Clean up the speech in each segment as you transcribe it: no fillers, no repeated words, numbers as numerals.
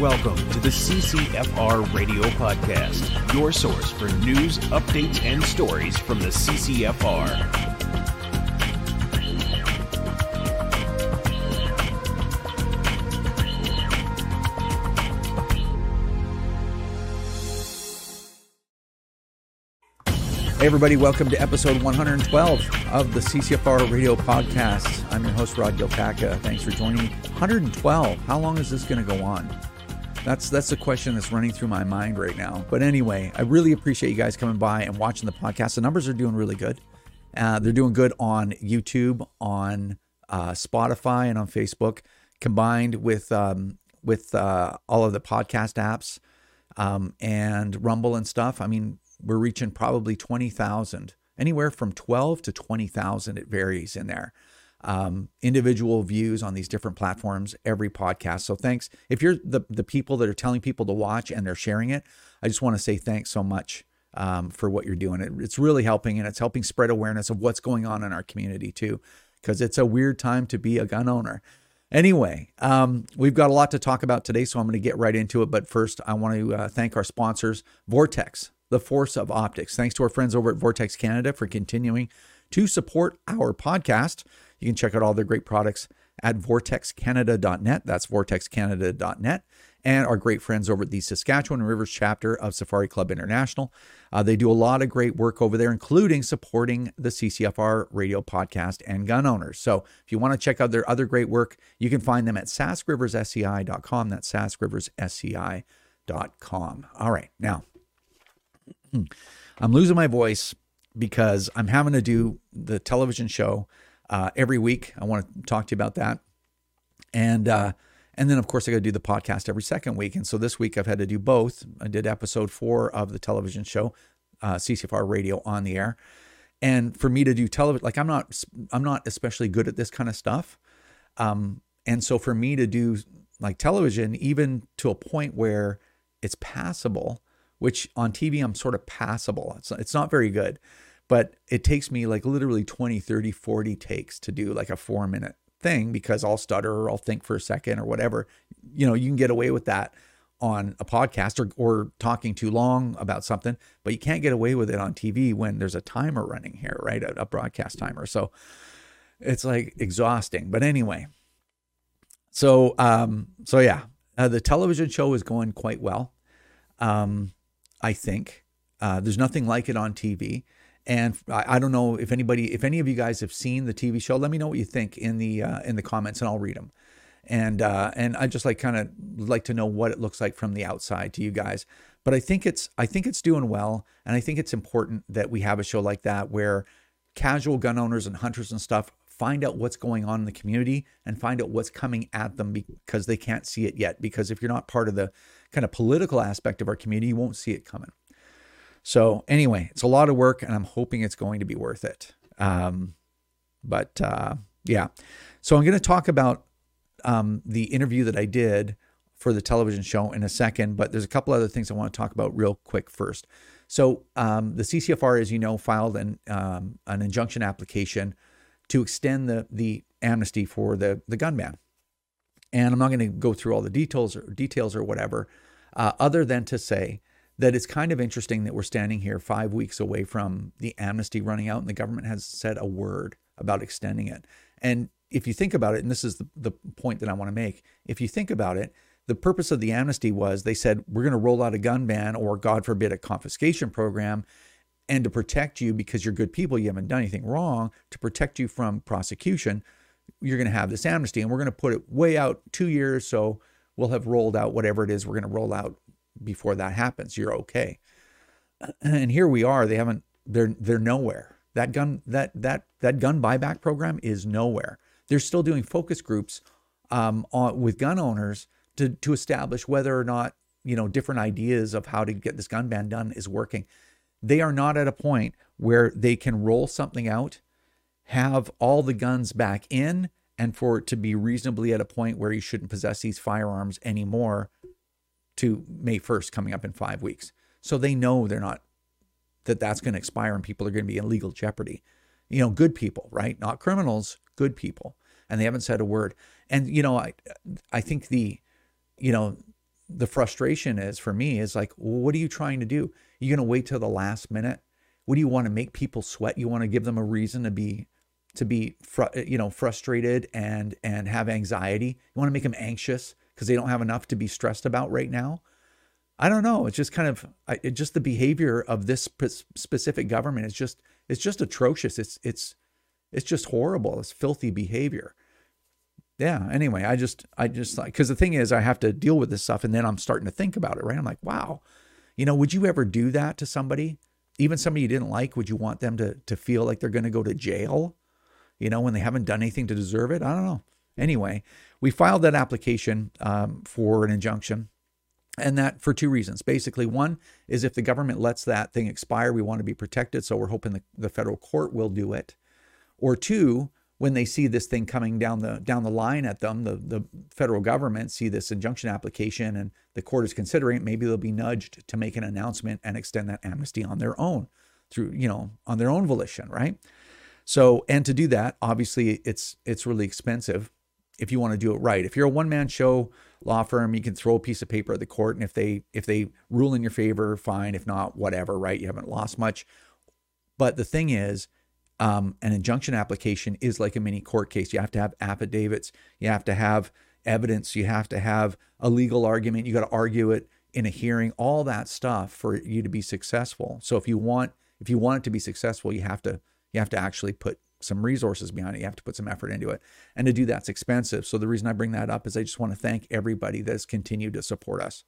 Welcome to the CCFR Radio Podcast, your source for news, updates, and stories from the CCFR. Hey everybody, welcome to episode 112 of the CCFR Radio Podcast. I'm your host, Rod Gilpaca. Thanks for joining me. 112, how long is this going to go on? That's the question that's running through my mind right now. But anyway, I really appreciate you guys coming by and watching the podcast. The numbers are doing really good. They're doing good on YouTube, on Spotify, and on Facebook, combined with all of the podcast apps and Rumble and stuff. I mean, we're reaching probably 20,000, anywhere from 12 to 20,000. It varies in there. Individual views on these different platforms, every podcast. So thanks. If you're the people that are telling people to watch and they're sharing it, I just want to say thanks so much for what you're doing. It's really helping, and it's helping spread awareness of what's going on in our community too, because it's a weird time to be a gun owner. Anyway, we've got a lot to talk about today, so I'm going to get right into it. But first, I want to thank our sponsors, Vortex, the force of optics. Thanks to our friends over at Vortex Canada for continuing to support our podcast. You can check out all their great products at VortexCanada.net. That's VortexCanada.net. And our great friends over at the Saskatchewan Rivers chapter of Safari Club International. They do a lot of great work over there, including supporting the CCFR Radio Podcast and gun owners. So if you want to check out their other great work, you can find them at SaskRiversSCI.com. That's SaskRiversSCI.com. All right, now, I'm losing my voice because I'm having to do the television show every week. I want to talk to you about that. And then, of course, I got to do the podcast every second week. And so this week I've had to do both. I did episode 4 of the television show, CCFR Radio on the Air. And for me to do television, like I'm not especially good at this kind of stuff. And so for me to do like television, even to a point where it's passable, which on TV, I'm sort of passable. It's not very good, but it takes me like literally 20, 30, 40 takes to do like a 4-minute thing, because I'll stutter or I'll think for a second or whatever. You know, you can get away with that on a podcast or talking too long about something, but you can't get away with it on TV when there's a timer running here, right? A broadcast timer. So it's like exhausting, but anyway. So yeah, the television show is going quite well. I think there's nothing like it on TV. And I don't know if any of you guys have seen the TV show. Let me know what you think in the comments, and I'll read them. And I just kind of like to know what it looks like from the outside to you guys. But I think it's doing well. And I think it's important that we have a show like that where casual gun owners and hunters and stuff find out what's going on in the community and find out what's coming at them, because they can't see it yet. Because if you're not part of the kind of political aspect of our community, you won't see it coming. So anyway, it's a lot of work, and I'm hoping it's going to be worth it. Yeah, so I'm going to talk about the interview that I did for the television show in a second, but there's a couple other things I want to talk about real quick first. So the CCFR, as you know, filed an injunction application to extend the amnesty for the gun ban. And I'm not going to go through all the details or whatever, other than to say that it's kind of interesting that we're standing here 5 weeks away from the amnesty running out, and the government hasn't said a word about extending it. And if you think about it, and this is the point that I want to make, if you think about it, the purpose of the amnesty was they said, we're going to roll out a gun ban, or God forbid, a confiscation program, and to protect you, because you're good people, you haven't done anything wrong, to protect you from prosecution, you're going to have this amnesty, and we're going to put it way out 2 years. So we'll have rolled out whatever it is we're going to roll out before that happens. You're okay. And here we are. They haven't, they're nowhere. That gun buyback program is nowhere. They're still doing focus groups with gun owners to establish whether or not, you know, different ideas of how to get this gun ban done is working. They are not at a point where they can roll something out, have all the guns back in, and for it to be reasonably at a point where you shouldn't possess these firearms anymore to May 1st coming up in 5 weeks. So they know they're not, that's going to expire, and people are going to be in legal jeopardy. You know, good people, right? Not criminals, good people. And they haven't said a word. And, you know, I think the, you know, the frustration is for me is like, well, what are you trying to do? You're going to wait till the last minute? What do you want to make people sweat? You want to give them a reason to be frustrated and have anxiety. You want to make them anxious because they don't have enough to be stressed about right now. I don't know. It's just kind of, it's just the behavior of this specific government. It's just atrocious. It's just horrible. It's filthy behavior. Yeah. Anyway, I just like, cause the thing is I have to deal with this stuff and then I'm starting to think about it. Right. I'm like, wow, would you ever do that to somebody? Even somebody you didn't like, would you want them to feel like they're going to go to jail, when they haven't done anything to deserve it? I don't know. Anyway, we filed that application for an injunction, and that for two reasons. Basically, one is if the government lets that thing expire, we want to be protected. So we're hoping the federal court will do it. Or two, when they see this thing coming down the line at them, the federal government see this injunction application and the court is considering it, maybe they'll be nudged to make an announcement and extend that amnesty on their own through, on their own volition, right? So, and to do that, obviously it's really expensive if you want to do it right. If you're a one-man show law firm, you can throw a piece of paper at the court, and if they rule in your favor, fine. If not, whatever, right? You haven't lost much. But the thing is, an injunction application is like a mini court case. You have to have affidavits. You have to have evidence. You have to have a legal argument. You got to argue it in a hearing, all that stuff for you to be successful. So if you want it to be successful, you have to actually put some resources behind it. You have to put some effort into it. And to do that's expensive. So the reason I bring that up is I just want to thank everybody that's continued to support us.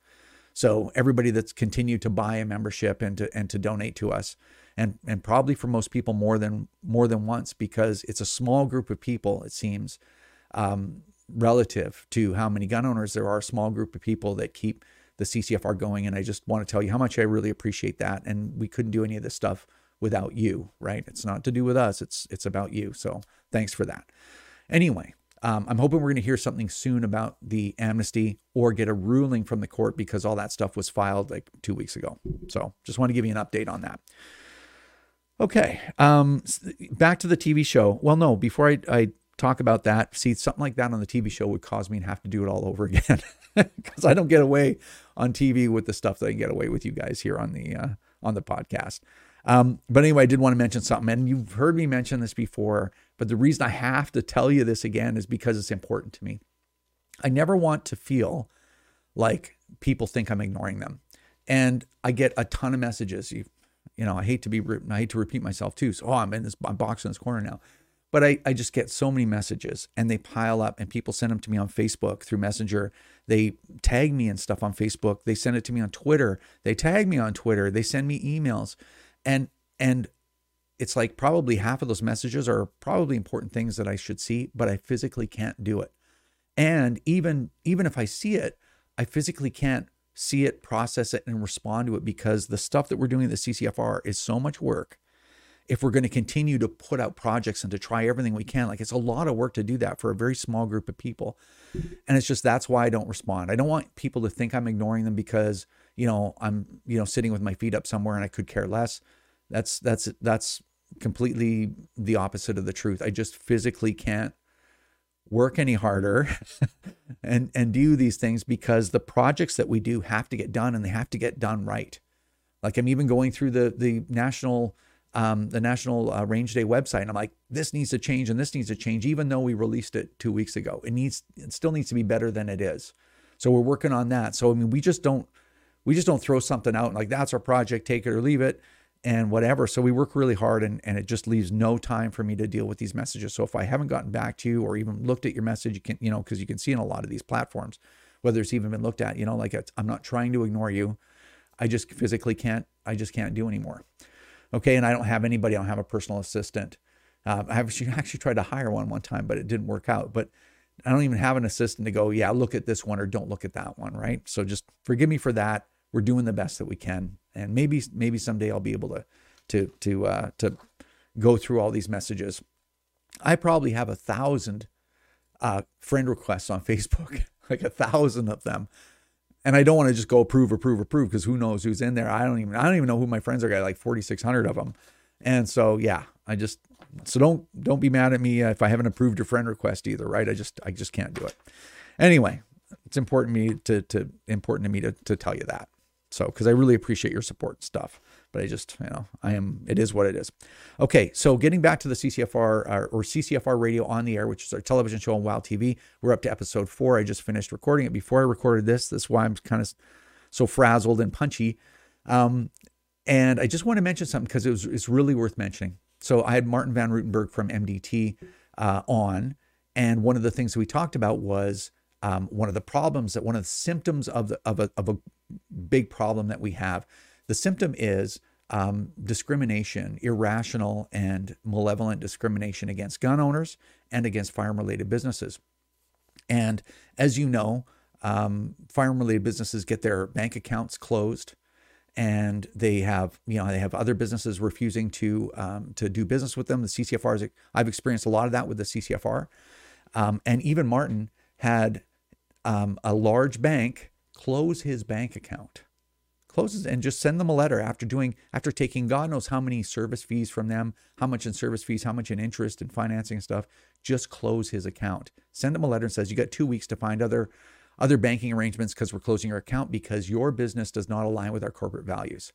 So everybody that's continued to buy a membership and to donate to us, and probably for most people more than once, because it's a small group of people, it seems, relative to how many gun owners there are, a small group of people that keep the CCFR going. And I just want to tell you how much I really appreciate that. And we couldn't do any of this stuff without you, right? It's not to do with us, it's about you. So thanks for that. Anyway, I'm hoping we're going to hear something soon about the amnesty or get a ruling from the court, because all that stuff was filed like 2 weeks ago. So just want to give you an update on that. Okay. Back to the TV show. Well, no, before I talk about that, see, something like that on the TV show would cause me to have to do it all over again, because I don't get away on TV with the stuff that I get away with you guys here on the podcast. But anyway, I did want to mention something, and you've heard me mention this before, but the reason I have to tell you this again is because it's important to me. I never want to feel like people think I'm ignoring them. And I get a ton of messages. I hate to repeat myself too. So, I'm boxing this corner now, but I just get so many messages, and they pile up, and people send them to me on Facebook through Messenger. They tag me and stuff on Facebook. They send it to me on Twitter. They tag me on Twitter. They send me emails. And it's like probably half of those messages are probably important things that I should see, but I physically can't do it. And even if I see it, I physically can't see it, process it, and respond to it, because the stuff that we're doing at the CCFR is so much work. If we're going to continue to put out projects and to try everything we can, like, it's a lot of work to do that for a very small group of people. And it's just, that's why I don't respond. I don't want people to think I'm ignoring them because, I'm, sitting with my feet up somewhere and I could care less. That's completely the opposite of the truth. I just physically can't work any harder and do these things, because the projects that we do have to get done, and they have to get done right. Like, I'm even going through the national, Range Day website, and I'm like, this needs to change and this needs to change, even though we released it 2 weeks ago. It still needs to be better than it is. So we're working on that. So, we just don't throw something out and like, that's our project, take it or leave it, and whatever. So we work really hard, and it just leaves no time for me to deal with these messages. So if I haven't gotten back to you or even looked at your message, you can, cause you can see in a lot of these platforms, whether it's even been looked at, like, I'm not trying to ignore you. I just physically can't, do anymore. Okay. And I don't have anybody. I don't have a personal assistant. I actually tried to hire one time, but it didn't work out. But I don't even have an assistant to go, yeah, look at this one or don't look at that one. Right. So just forgive me for that. We're doing the best that we can. And maybe someday I'll be able to go through all these messages. I probably have 1,000 friend requests on Facebook, like 1,000 of them. And I don't want to just go approve, because who knows who's in there. I don't even know who my friends are. I got like 4,600 of them. And so, yeah, so don't be mad at me if I haven't approved your friend request either. Right. I just can't do it. Anyway, it's important to me to tell you that. So, because I really appreciate your support and stuff, but I just, you know, it is what it is. Okay, so getting back to the CCFR or CCFR Radio on the Air, which is our television show on Wild TV, we're up to episode 4. I just finished recording it. Before I recorded this, this is why I'm kind of so frazzled and punchy. And I just want to mention something because it's really worth mentioning. So I had Martin Van Rutenberg from MDT on, and one of the things we talked about was one of the problems that one of the symptoms of a big problem that we have. The symptom is discrimination, irrational and malevolent discrimination against gun owners and against firearm-related businesses. And as you know, firearm-related businesses get their bank accounts closed, and they have, you know, they have other businesses refusing to do business with them. The CCFRs, I've experienced a lot of that with the CCFR, and even Martin had a large bank close his bank account, and just send them a letter after taking God knows how many service fees from them, how much in service fees, how much in interest and financing and stuff. Just close his account. Send them a letter and says, you got 2 weeks to find other banking arrangements because we're closing your account because your business does not align with our corporate values.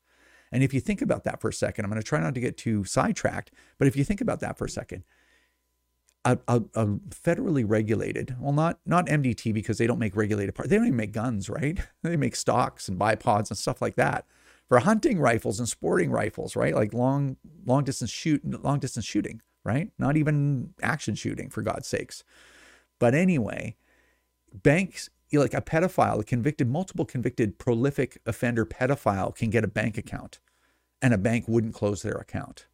And if you think about that for a second, I'm going to try not to get too sidetracked, but if you think about that for a second, a federally regulated, well, not MDT because they don't make regulated parts. They don't even make guns, right? They make stocks and bipods and stuff like that for hunting rifles and sporting rifles, right? Like long distance shooting, right? Not even action shooting, for God's sakes. But anyway, banks, like a pedophile, multiple convicted prolific offender pedophile can get a bank account, and a bank wouldn't close their account,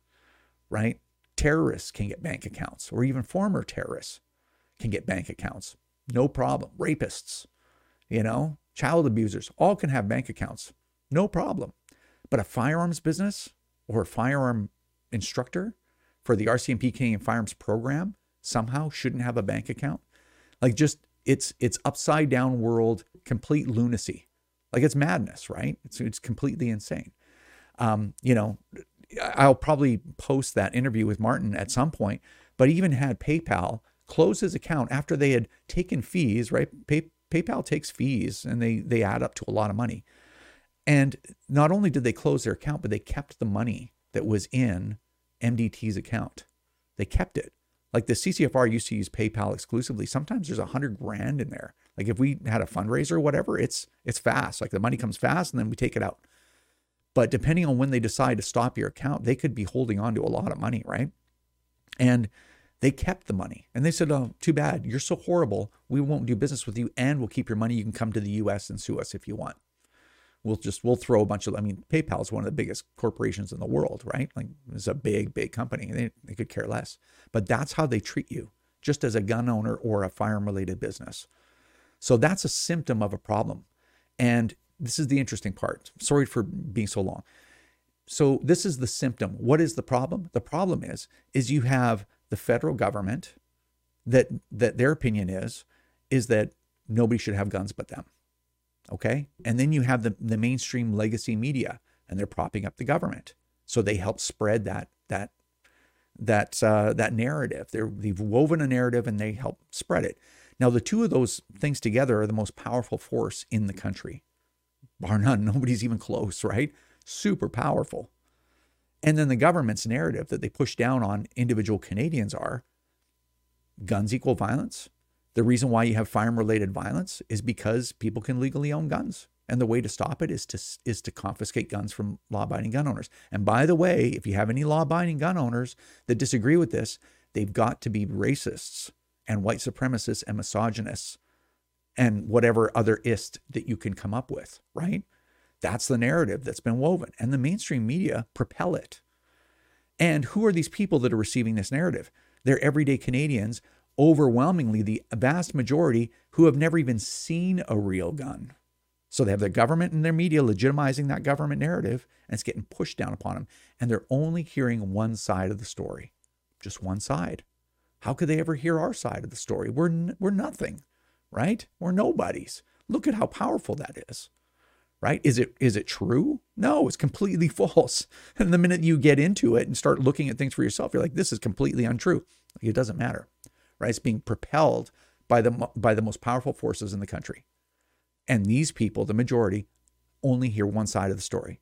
right? Terrorists can get bank accounts, or even former terrorists can get bank accounts. No problem. Rapists, you know, child abusers, all can have bank accounts. No problem. But a firearms business or a firearm instructor for the RCMP Canadian Firearms Program somehow shouldn't have a bank account. Like, just, it's upside down world, complete lunacy. Like, it's madness, right? It's completely insane. You know, I'll probably post that interview with Martin at some point, but even had PayPal close his account after they had taken fees, right? PayPal takes fees, and they add up to a lot of money. And not only did they close their account, but they kept the money that was in MDT's account. They kept it. Like, the CCFR used to use PayPal exclusively. Sometimes there's $100,000 in there. Like, if we had a fundraiser or whatever, it's fast. Like, the money comes fast and then we take it out. But depending on when they decide to stop your account, they could be holding on to a lot of money, right? And they kept the money. And they said, oh, too bad. You're so horrible. We won't do business with you, and we'll keep your money. You can come to the U.S. and sue us if you want. We'll throw a bunch of, I mean, PayPal is one of the biggest corporations in the world, right? Like, it's a big, big company. They could care less. But that's how they treat you, just as a gun owner or a firearm-related business. So that's a symptom of a problem. And this is the interesting part. Sorry for being so long. So this is the symptom. What is the problem? The problem is you have the federal government that their opinion is that nobody should have guns but them. Okay. And then you have the mainstream legacy media, and they're propping up the government. So they help spread that narrative. They've woven a narrative and they help spread it. Now, the two of those things together are the most powerful force in the country. Bar none, nobody's even close, right? Super powerful. And then the government's narrative that they push down on individual Canadians are guns equal violence. The reason why you have firearm-related violence is because people can legally own guns. And the way to stop it is to confiscate guns from law-abiding gun owners. And by the way, if you have any law-abiding gun owners that disagree with this, they've got to be racists and white supremacists and misogynists and whatever other ist that you can come up with, right? That's the narrative that's been woven. And the mainstream media propel it. And who are these people that are receiving this narrative? They're everyday Canadians, overwhelmingly the vast majority, who have never even seen a real gun. So they have their government and their media legitimizing that government narrative, and it's getting pushed down upon them. And they're only hearing one side of the story, just one side. How could they ever hear our side of the story? We're nothing. Right? Or nobody's. Look at how powerful that is, right? Is it true? No, it's completely false. And the minute you get into it and start looking at things for yourself, you're like, this is completely untrue. It doesn't matter, right? It's being propelled by the most powerful forces in the country. And these people, the majority, only hear one side of the story.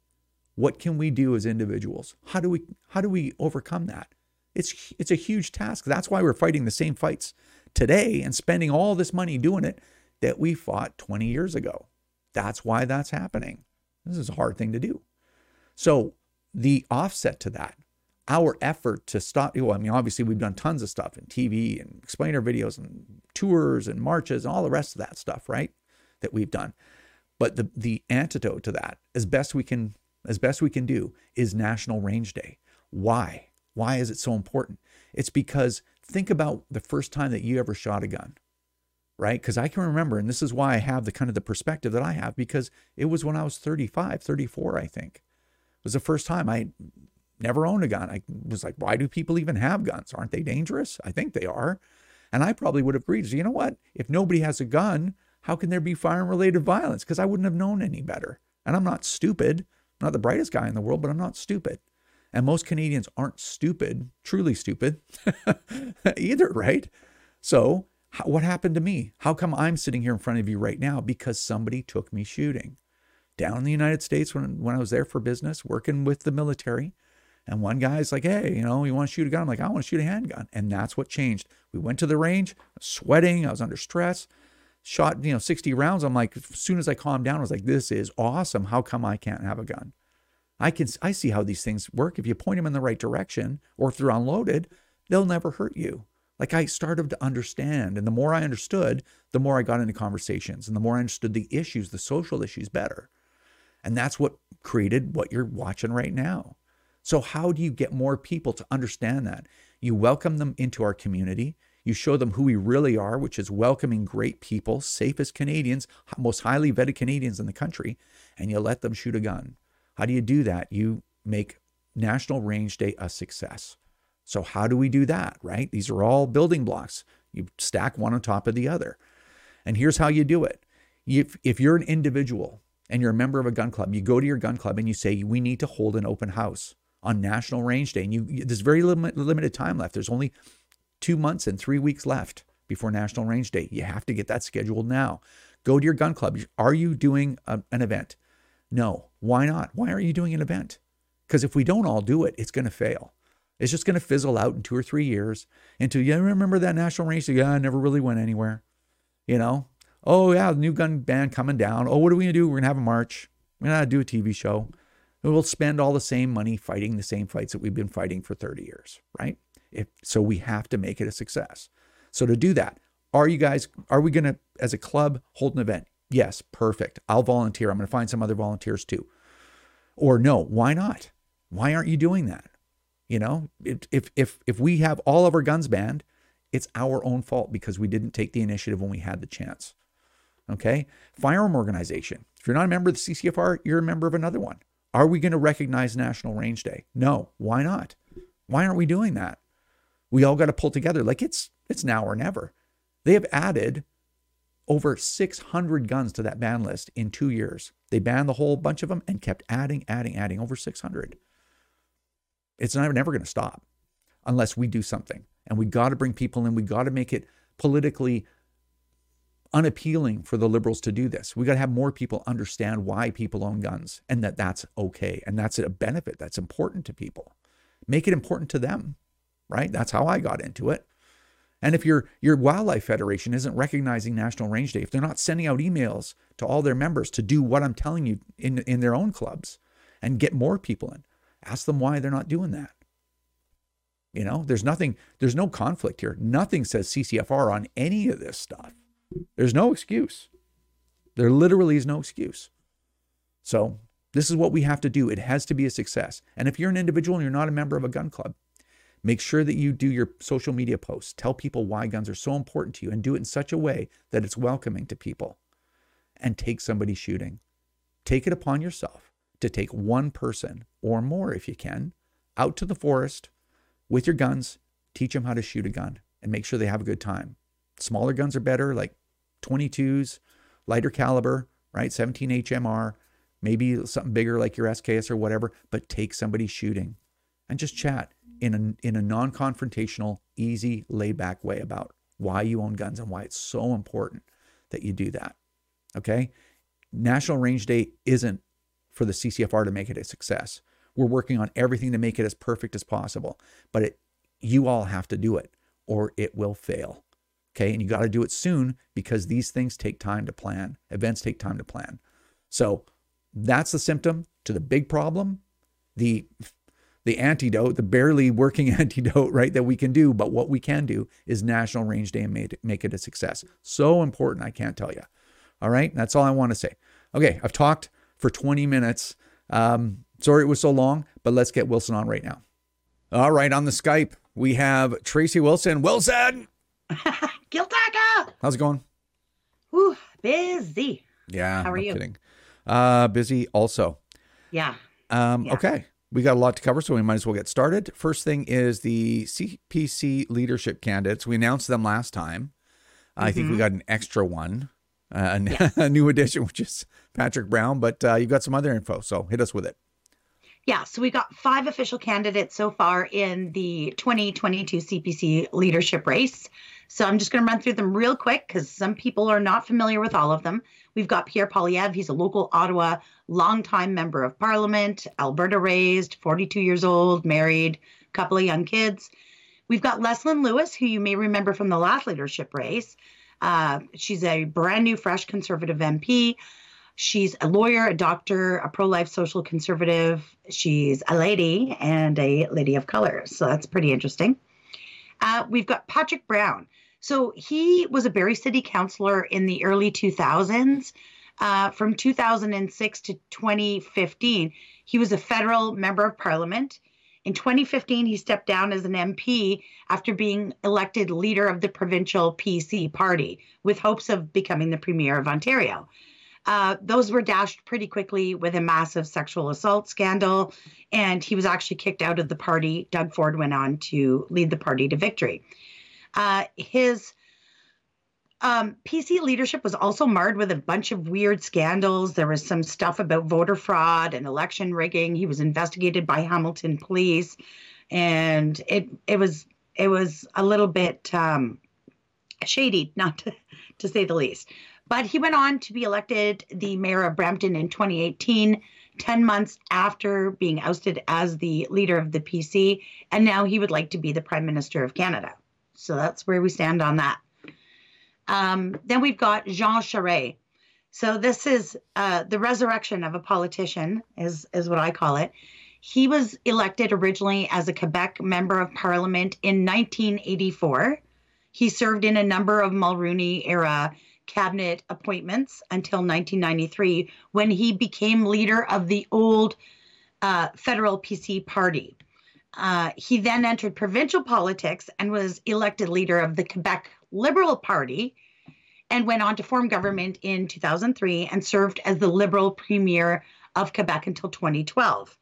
What can we do as individuals? How do we overcome that? It's a huge task. That's why we're fighting the same fights today and spending all this money doing it that we fought 20 years ago. That's why that's happening. This is a hard thing to do. So the offset to that, our effort to stop, well, I mean, obviously we've done tons of stuff in TV and explainer videos and tours and marches and all the rest of that stuff, right? That we've done. But the antidote to that, as best we can do, is National Range Day. Why? Why is it so important? It's because think about the first time that you ever shot a gun, right? Because I can remember, and this is why I have the kind of the perspective that I have, because it was when I was 35, 34, I think. It was the first time. I never owned a gun. I was like, why do people even have guns? Aren't they dangerous? I think they are. And I probably would have agreed, you know what? If nobody has a gun, how can there be firearm-related violence? Because I wouldn't have known any better. And I'm not stupid. I'm not the brightest guy in the world, but I'm not stupid. And most Canadians aren't stupid, truly stupid, either, right? So what happened to me? How come I'm sitting here in front of you right now? Because somebody took me shooting. Down in the United States, when I was there for business, working with the military, and one guy's like, hey, you know, you want to shoot a gun? I'm like, I want to shoot a handgun. And that's what changed. We went to the range, sweating, I was under stress, shot, you know, 60 rounds. I'm like, as soon as I calmed down, I was like, this is awesome. How come I can't have a gun? I see how these things work. If you point them in the right direction, or if they're unloaded, they'll never hurt you. Like, I started to understand. And the more I understood, the more I got into conversations and the more I understood the issues, the social issues better. And that's what created what you're watching right now. So how do you get more people to understand that? You welcome them into our community. You show them who we really are, which is welcoming great people, safest Canadians, most highly vetted Canadians in the country, and you let them shoot a gun. How do you do that? You make National Range Day a success. So how do we do that, right? These are all building blocks. You stack one on top of the other. And here's how you do it. If you're an individual and you're a member of a gun club, you go to your gun club and you say, we need to hold an open house on National Range Day. And there's very limited time left. There's only 2 months and 3 weeks left before National Range Day. You have to get that scheduled now. Go to your gun club. Are you doing an event? No. Why not? Why aren't you doing an event? Because if we don't all do it, it's going to fail. It's just going to fizzle out in 2 or 3 years until, yeah, remember that National Range Day? Yeah, I never really went anywhere. You know? Oh, yeah, the new gun ban coming down. Oh, what are we going to do? We're going to have a march. We're going to do a TV show. We'll spend all the same money fighting the same fights that we've been fighting for 30 years, right? So we have to make it a success. So to do that, are we going to, as a club, hold an event? Yes, perfect. I'll volunteer. I'm going to find some other volunteers too. Or no, why not? Why aren't you doing that? You know, if we have all of our guns banned, it's our own fault because we didn't take the initiative when we had the chance. Okay. Firearm organization. If you're not a member of the CCFR, you're a member of another one. Are we going to recognize National Range Day? No. Why not? Why aren't we doing that? We all got to pull together. Like, it's now or never. They have added over 600 guns to that ban list in 2 years. They banned the whole bunch of them and kept adding over 600. It's never going to stop unless we do something. And we got to bring people in. We got to make it politically unappealing for the Liberals to do this. We got to have more people understand why people own guns and that that's okay. And that's a benefit that's important to people. Make it important to them, right? That's how I got into it. And if your Wildlife Federation isn't recognizing National Range Day, if they're not sending out emails to all their members to do what I'm telling you in their own clubs and get more people in, ask them why they're not doing that. You know, there's no conflict here. Nothing says CCFR on any of this stuff. There's no excuse. There literally is no excuse. So this is what we have to do. It has to be a success. And if you're an individual and you're not a member of a gun club, make sure that you do your social media posts. Tell people why guns are so important to you and do it in such a way that it's welcoming to people. And take somebody shooting. Take it upon yourself to take one person or more, if you can, out to the forest with your guns, teach them how to shoot a gun and make sure they have a good time. Smaller guns are better, like 22s, lighter caliber, right? 17 HMR, maybe something bigger like your SKS or whatever, but take somebody shooting and just chat in a non-confrontational, easy, laid-back way about why you own guns and why it's so important that you do that. Okay. National Range Day isn't for the CCFR to make it a success. We're working on everything to make it as perfect as possible, but you all have to do it or it will fail. Okay. And you got to do it soon because these things take time to plan. Events take time to plan. So that's the symptom to the big problem. The antidote, the barely working antidote, right, that we can do, but what we can do is National Range Day and make it a success. So important, I can't tell you. All right, that's all I want to say. Okay, I've talked for 20 minutes. Sorry it was so long, but let's get Wilson on right now. All right, on the Skype, we have Tracy Wilson. Wilson! Gilpaca! How's it going? Ooh, busy. Yeah, how are you? Kidding. Busy also. Yeah. Okay. We got a lot to cover, so we might as well get started. First thing is the CPC leadership candidates. We announced them last time. I think we got an extra one, a new addition, which is Patrick Brown, but you've got some other info, so hit us with it. Yeah, so we've got 5 official candidates so far in the 2022 CPC leadership race. So I'm just going to run through them real quick because some people are not familiar with all of them. We've got Pierre Poilievre. He's a local Ottawa, longtime member of parliament, Alberta raised, 42 years old, married, couple of young kids. We've got Leslyn Lewis, who you may remember from the last leadership race. She's a brand new, fresh conservative MP. She's a lawyer, a doctor, a pro-life social conservative. She's a lady and a lady of color. So that's pretty interesting. We've got Patrick Brown. So he was a Barrie City councillor in the early 2000s. From 2006 to 2015, he was a federal member of parliament. In 2015, he stepped down as an MP after being elected leader of the provincial PC party with hopes of becoming the premier of Ontario. Those were dashed pretty quickly with a massive sexual assault scandal, and he was actually kicked out of the party. Doug Ford went on to lead the party to victory. His PC leadership was also marred with a bunch of weird scandals. There was some stuff about voter fraud and election rigging. He was investigated by Hamilton police, and it was a little bit shady, not to say the least. But he went on to be elected the mayor of Brampton in 2018, 10 months after being ousted as the leader of the PC. And now he would like to be the Prime Minister of Canada. So that's where we stand on that. Then we've got Jean Charest. So this is the resurrection of a politician is what I call it. He was elected originally as a Quebec member of parliament in 1984. He served in a number of Mulroney-era cabinet appointments until 1993, when he became leader of the old federal PC party. He then entered provincial politics and was elected leader of the Quebec Liberal Party and went on to form government in 2003 and served as the Liberal Premier of Quebec until 2012.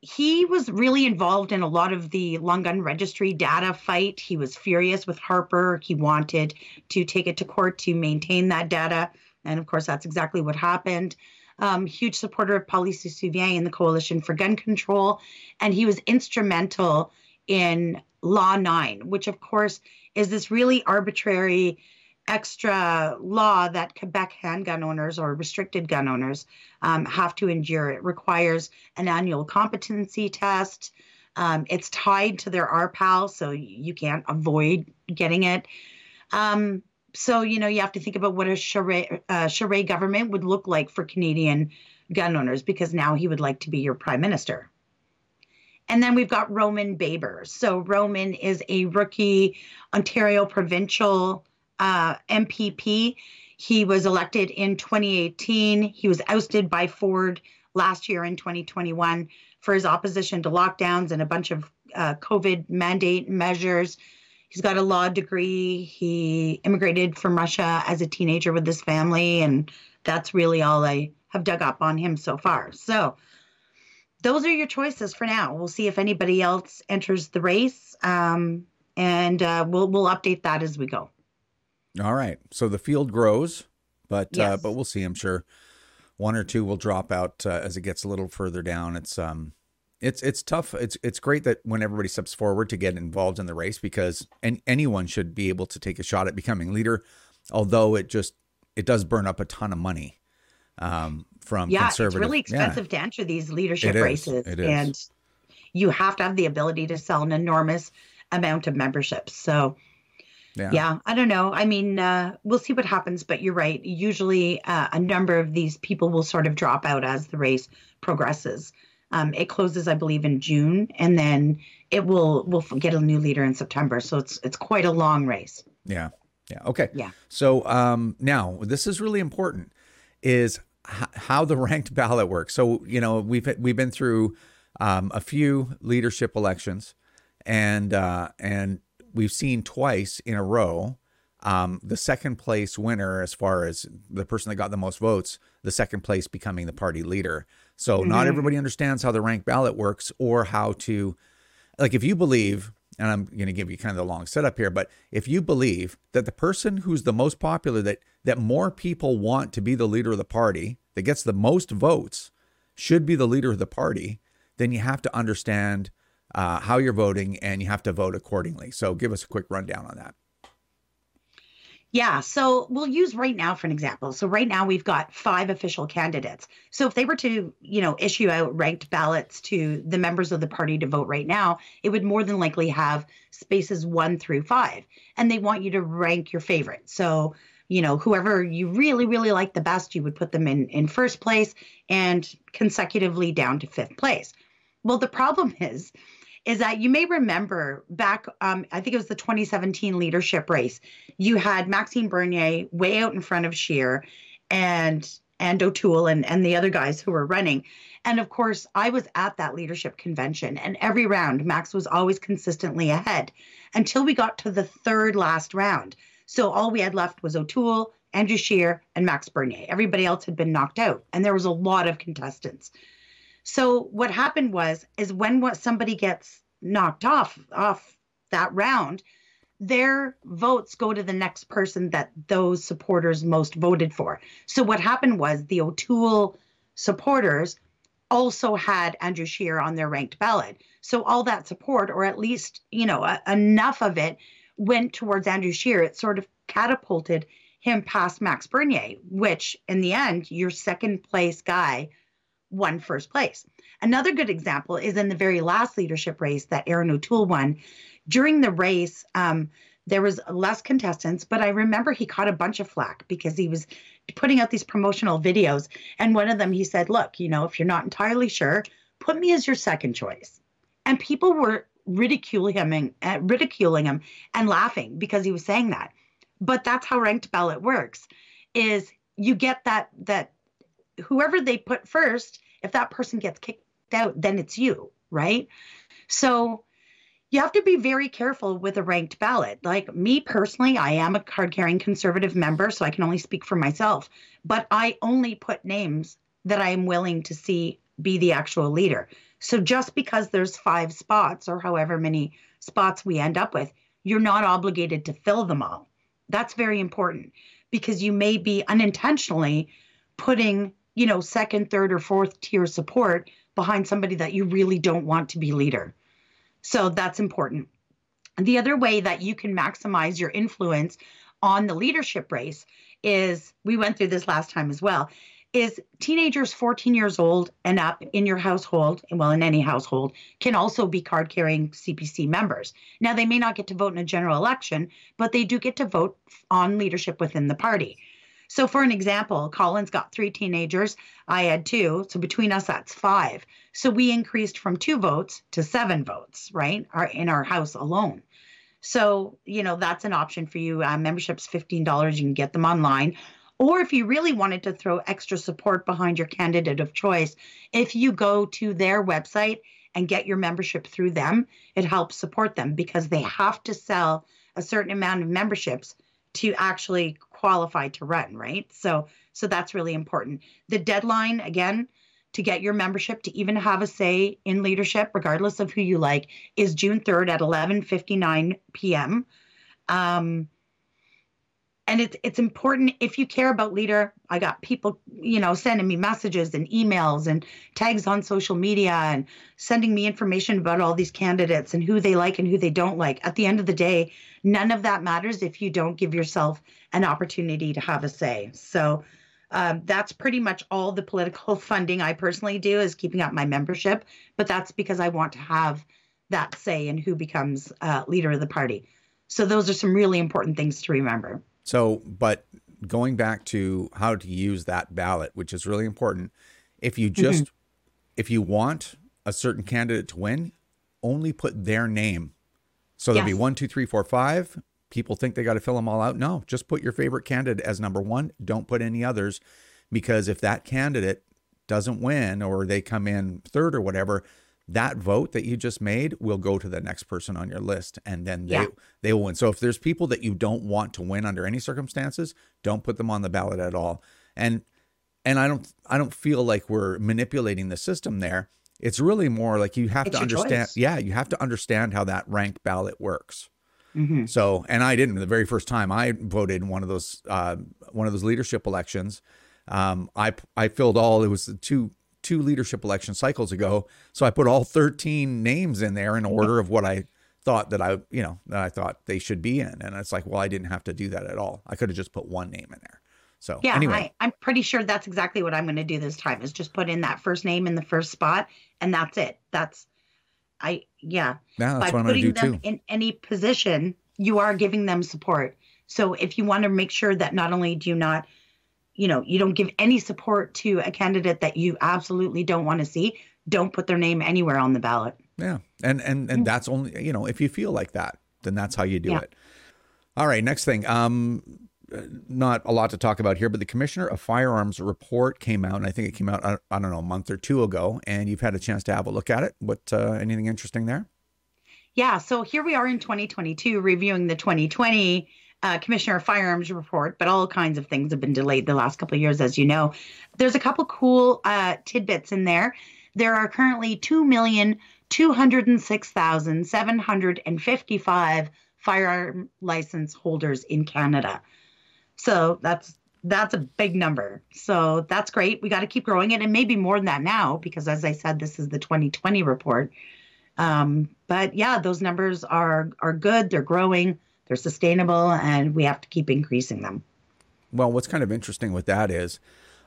He was really involved in a lot of the long gun registry data fight. He was furious with Harper. He wanted to take it to court to maintain that data. And of course, that's exactly what happened. Huge supporter of Paul Souvien in the Coalition for Gun Control. And he was instrumental in Law 9, which of course is this really arbitrary extra law that Quebec handgun owners or restricted gun owners have to endure. It requires an annual competency test. It's tied to their RPAL, so you can't avoid getting it. So, you know, you have to think about what a Charest government would look like for Canadian gun owners, because now he would like to be your prime minister. And then we've got Roman Baber. So Roman is a rookie Ontario provincial MPP. He was elected in 2018. He was ousted by Ford last year in 2021 for his opposition to lockdowns and a bunch of COVID mandate measures. He's got a law degree. He immigrated from Russia as a teenager with his family, and that's really all I have dug up on him so far. So those are your choices for now. We'll see if anybody else enters the race, and we'll update that as we go. All right. So the field grows, but yes. But we'll see. I'm sure one or two will drop out as it gets a little further down. It's It's tough. It's great that when everybody steps forward to get involved in the race, because anyone should be able to take a shot at becoming leader, although it does burn up a ton of money from conservatives. Yeah, it's really expensive to enter these leadership races. It is. And you have to have the ability to sell an enormous amount of memberships. So, yeah, I don't know. I mean, we'll see what happens, but you're right. Usually a number of these people will sort of drop out as the race progresses. It closes, I believe, in June, and then it will get a new leader in September. So it's quite a long race. Yeah. Yeah. Okay. Yeah. So now this is really important, is how the ranked ballot works. So, you know, we've been through a few leadership elections, and we've seen twice in a row the second place winner, as far as the person that got the most votes, the second place becoming the party leader. So not everybody understands how the ranked ballot works, or how to, like, if you believe, and I'm going to give you kind of the long setup here, but if you believe that the person who's the most popular, that more people want to be the leader of the party, that gets the most votes, should be the leader of the party, then you have to understand how you're voting, and you have to vote accordingly. So give us a quick rundown on that. Yeah, so we'll use right now for an example. So right now we've got 5 official candidates. So if they were to, you know, issue out ranked ballots to the members of the party to vote right now, it would more than likely have spaces 1 through 5. And they want you to rank your favorite. So, you know, whoever you really, really like the best, you would put them in first place and consecutively down to 5th place. Well, the problem is that you may remember back, I think it was the 2017 leadership race, you had Maxime Bernier way out in front of Scheer and O'Toole and the other guys who were running. And of course, I was at that leadership convention, and every round, Max was always consistently ahead until we got to the 3rd last round. So all we had left was O'Toole, Andrew Scheer, and Max Bernier. Everybody else had been knocked out, and there was a lot of contestants. So what happened is when somebody gets knocked off that round, their votes go to the next person that those supporters most voted for. So what happened was the O'Toole supporters also had Andrew Scheer on their ranked ballot. So all that support, or at least, you know, enough of it, went towards Andrew Scheer. It sort of catapulted him past Max Bernier, which in the end, your second place guy won first place. Another good example is in the very last leadership race that Aaron O'Toole won. During the race, there was less contestants, but I remember he caught a bunch of flack because he was putting out these promotional videos. And one of them, he said, look, you know, if you're not entirely sure, put me as your second choice. And people were ridiculing him and laughing because he was saying that. But that's how ranked ballot works, is you get that whoever they put first, if that person gets kicked out, then it's you, right? So you have to be very careful with a ranked ballot. Like me personally, I am a card-carrying conservative member, so I can only speak for myself, but I only put names that I am willing to see be the actual leader. So just because there's 5 spots or however many spots we end up with, you're not obligated to fill them all. That's very important, because you may be unintentionally putting, you know, 2nd, 3rd, or 4th tier support behind somebody that you really don't want to be leader. So that's important. And the other way that you can maximize your influence on the leadership race is, we went through this last time as well, is teenagers 14 years old and up in your household, well, in any household, can also be card-carrying CPC members. Now, they may not get to vote in a general election, but they do get to vote on leadership within the party. So for an example, Colin's got 3 teenagers. I had 2. So between us, that's 5. So we increased from 2 votes to 7 votes, right, in our house alone. So, you know, that's an option for you. Membership's $15. You can get them online. Or if you really wanted to throw extra support behind your candidate of choice, if you go to their website and get your membership through them, it helps support them, because they have to sell a certain amount of memberships to actually qualified to run, right? So that's really important. The deadline, again, to get your membership to even have a say in leadership, regardless of who you like, is June 3rd at 11:59 p.m. And it's important if you care about leader. I got people, you know, sending me messages and emails and tags on social media and sending me information about all these candidates and who they like and who they don't like. At the end of the day, none of that matters if you don't give yourself an opportunity to have a say. So that's pretty much all the political funding I personally do is keeping up my membership. But that's because I want to have that say in who becomes leader of the party. So those are some really important things to remember. So, but going back to how to use that ballot, which is really important, if you just, if you want a certain candidate to win, only put their name. So there'll be 1, 2, 3, 4, 5. People think they got to fill them all out. No, just put your favorite candidate as number one. Don't put any others, because if that candidate doesn't win or they come in third or whatever, that vote that you just made will go to the next person on your list, and then they will win. So if there's people that you don't want to win under any circumstances, don't put them on the ballot at all. And I don't feel like we're manipulating the system there. It's really more like you have to understand. Yeah, you have to understand how that rank ballot works. So, and I didn't the very first time I voted in one of those leadership elections. I filled all, it was two leadership election cycles ago. So I put all 13 names in there in order of what I thought that I thought they should be in. And it's like, well, I didn't have to do that at all. I could have just put one name in there. So yeah, anyway, I'm pretty sure that's exactly what I'm going to do this time, is just put in that first name in the first spot. And that's it. Yeah, that's what I'm going to do too. In any position, you are giving them support. So if you want to make sure that not only do you not, you know, you don't give any support to a candidate that you absolutely don't want to see, don't put their name anywhere on the ballot. Yeah. And that's only, you know, if you feel like that, then that's how you do it. All right. Next thing. Not a lot to talk about here, but the Commissioner of Firearms report came out, and I think it came out, I don't know, a month or two ago, and you've had a chance to have a look at it. What, anything interesting there? Yeah. So here we are in 2022 reviewing the 2020 Commissioner of Firearms report, but all kinds of things have been delayed the last couple of years, as you know. There's a couple cool tidbits in there. There are currently 2,206,755 firearm license holders in Canada. So that's a big number. So that's great. We got to keep growing it, and maybe more than that now, because as I said, this is the 2020 report. But yeah, those numbers are good. They're growing. They're sustainable, and we have to keep increasing them. Well, what's kind of interesting with that is,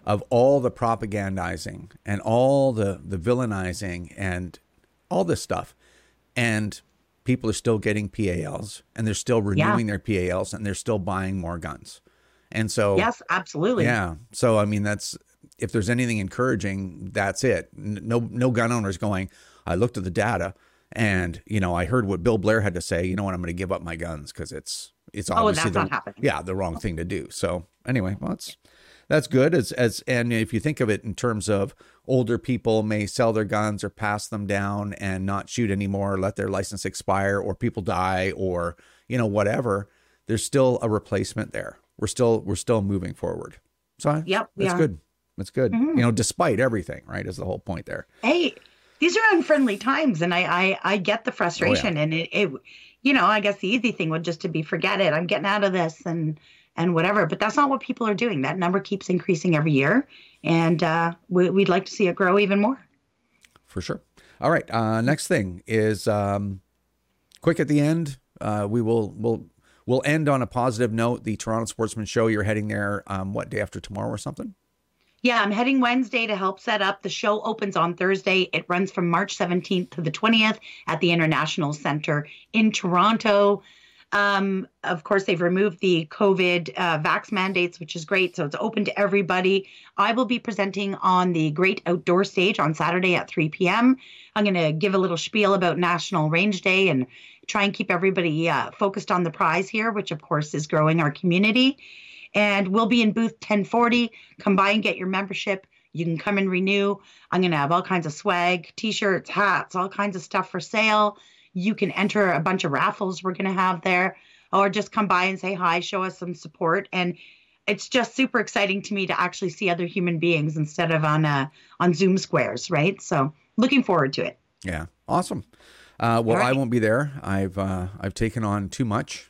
of all the propagandizing and all the villainizing and all this stuff, and people are still getting PALs, and they're still renewing their PALs, and they're still buying more guns. And so, yes, absolutely. Yeah. So, I mean, that's, if there's anything encouraging, that's it. No gun owner's going, I looked at the data, and, you know, I heard what Bill Blair had to say, you know what, I'm going to give up my guns because it's obviously the wrong thing to do. So anyway, well, that's good. And if you think of it in terms of older people may sell their guns or pass them down and not shoot anymore, let their license expire, or people die, or, you know, whatever, there's still a replacement there. We're still moving forward. So that's good. That's good. You know, despite everything, right, is the whole point there. Hey, these are unfriendly times, and I get the frustration, and it, you know, I guess the easy thing would just to be, forget it, I'm getting out of this and whatever, but that's not what people are doing. That number keeps increasing every year, and we'd like to see it grow even more. For sure. All right. Next thing is quick at the end. We'll end on a positive note. The Toronto Sportsman Show, you're heading there, what, day after tomorrow or something? Yeah, I'm heading Wednesday to help set up. The show opens on Thursday. It runs from March 17th to the 20th at the International Centre in Toronto. Of course, they've removed the COVID vax mandates, which is great. So it's open to everybody. I will be presenting on the Great Outdoor Stage on Saturday at 3 p.m. I'm going to give a little spiel about National Range Day and try and keep everybody focused on the prize here, which, of course, is growing our community. And we'll be in booth 1040. Come by and get your membership. You can come and renew. I'm going to have all kinds of swag, T-shirts, hats, all kinds of stuff for sale. You can enter a bunch of raffles we're going to have there, or just come by and say hi, show us some support. And it's just super exciting to me to actually see other human beings instead of on Zoom squares, right? So looking forward to it. Yeah, awesome. Well, right. I won't be there. I've taken on too much.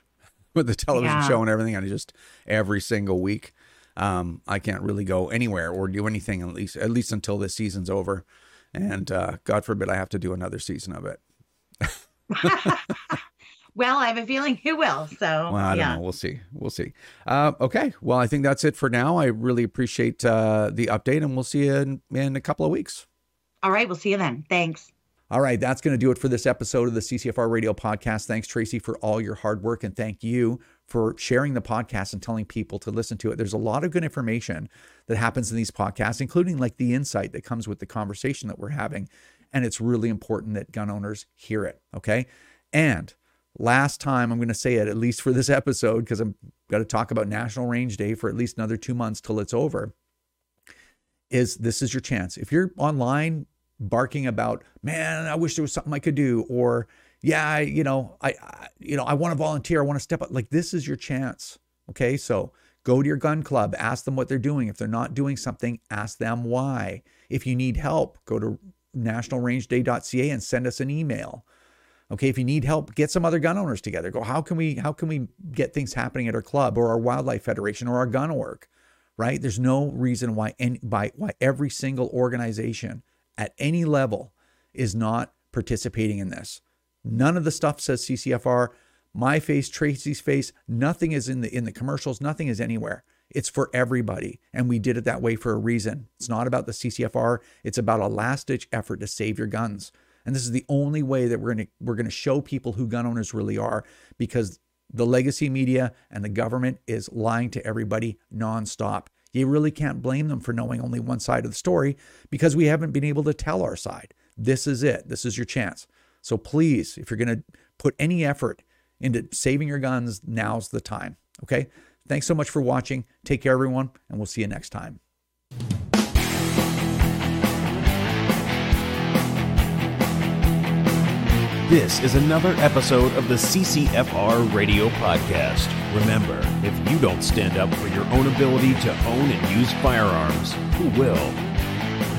with the television show and everything. And just every single week, I can't really go anywhere or do anything at least until this season's over. And God forbid I have to do another season of it. Well, I have a feeling you will. So well, I don't know. We'll see. We'll see. Okay. Well, I think that's it for now. I really appreciate the update, and we'll see you in a couple of weeks. All right. We'll see you then. Thanks. All right, that's going to do it for this episode of the CCFR Radio Podcast. Thanks, Tracy, for all your hard work, and thank you for sharing the podcast and telling people to listen to it. There's a lot of good information that happens in these podcasts, including like the insight that comes with the conversation that we're having, and it's really important that gun owners hear it, okay? And last time, I'm going to say it, at least for this episode, because I'm going to talk about National Range Day for at least another 2 months till it's over, is this is your chance. If you're online barking about, man, I wish there was something I could do, or I want to volunteer, I want to step up, like, this is your chance. Okay, so go to your gun club, ask them what they're doing. If they're not doing something, ask them why. If you need help, go to nationalrangeday.ca and send us an email. Okay, if you need help, get some other gun owners together. Go, how can we get things happening at our club or our wildlife federation or our gun org, right? There's no reason why every single organization at any level is not participating in this. None of the stuff says CCFR. My face, Tracy's face, nothing is in the commercials, nothing is anywhere. It's for everybody. And we did it that way for a reason. It's not about the CCFR. It's about a last-ditch effort to save your guns. And this is the only way that we're going to show people who gun owners really are, because the legacy media and the government is lying to everybody nonstop. You really can't blame them for knowing only one side of the story, because we haven't been able to tell our side. This is it. This is your chance. So please, if you're going to put any effort into saving your guns, now's the time. Okay? Thanks so much for watching. Take care, everyone, and we'll see you next time. This is another episode of the CCFR Radio Podcast. Remember, if you don't stand up for your own ability to own and use firearms, who will?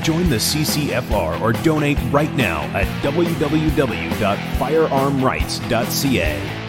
Join the CCFR or donate right now at www.firearmrights.ca.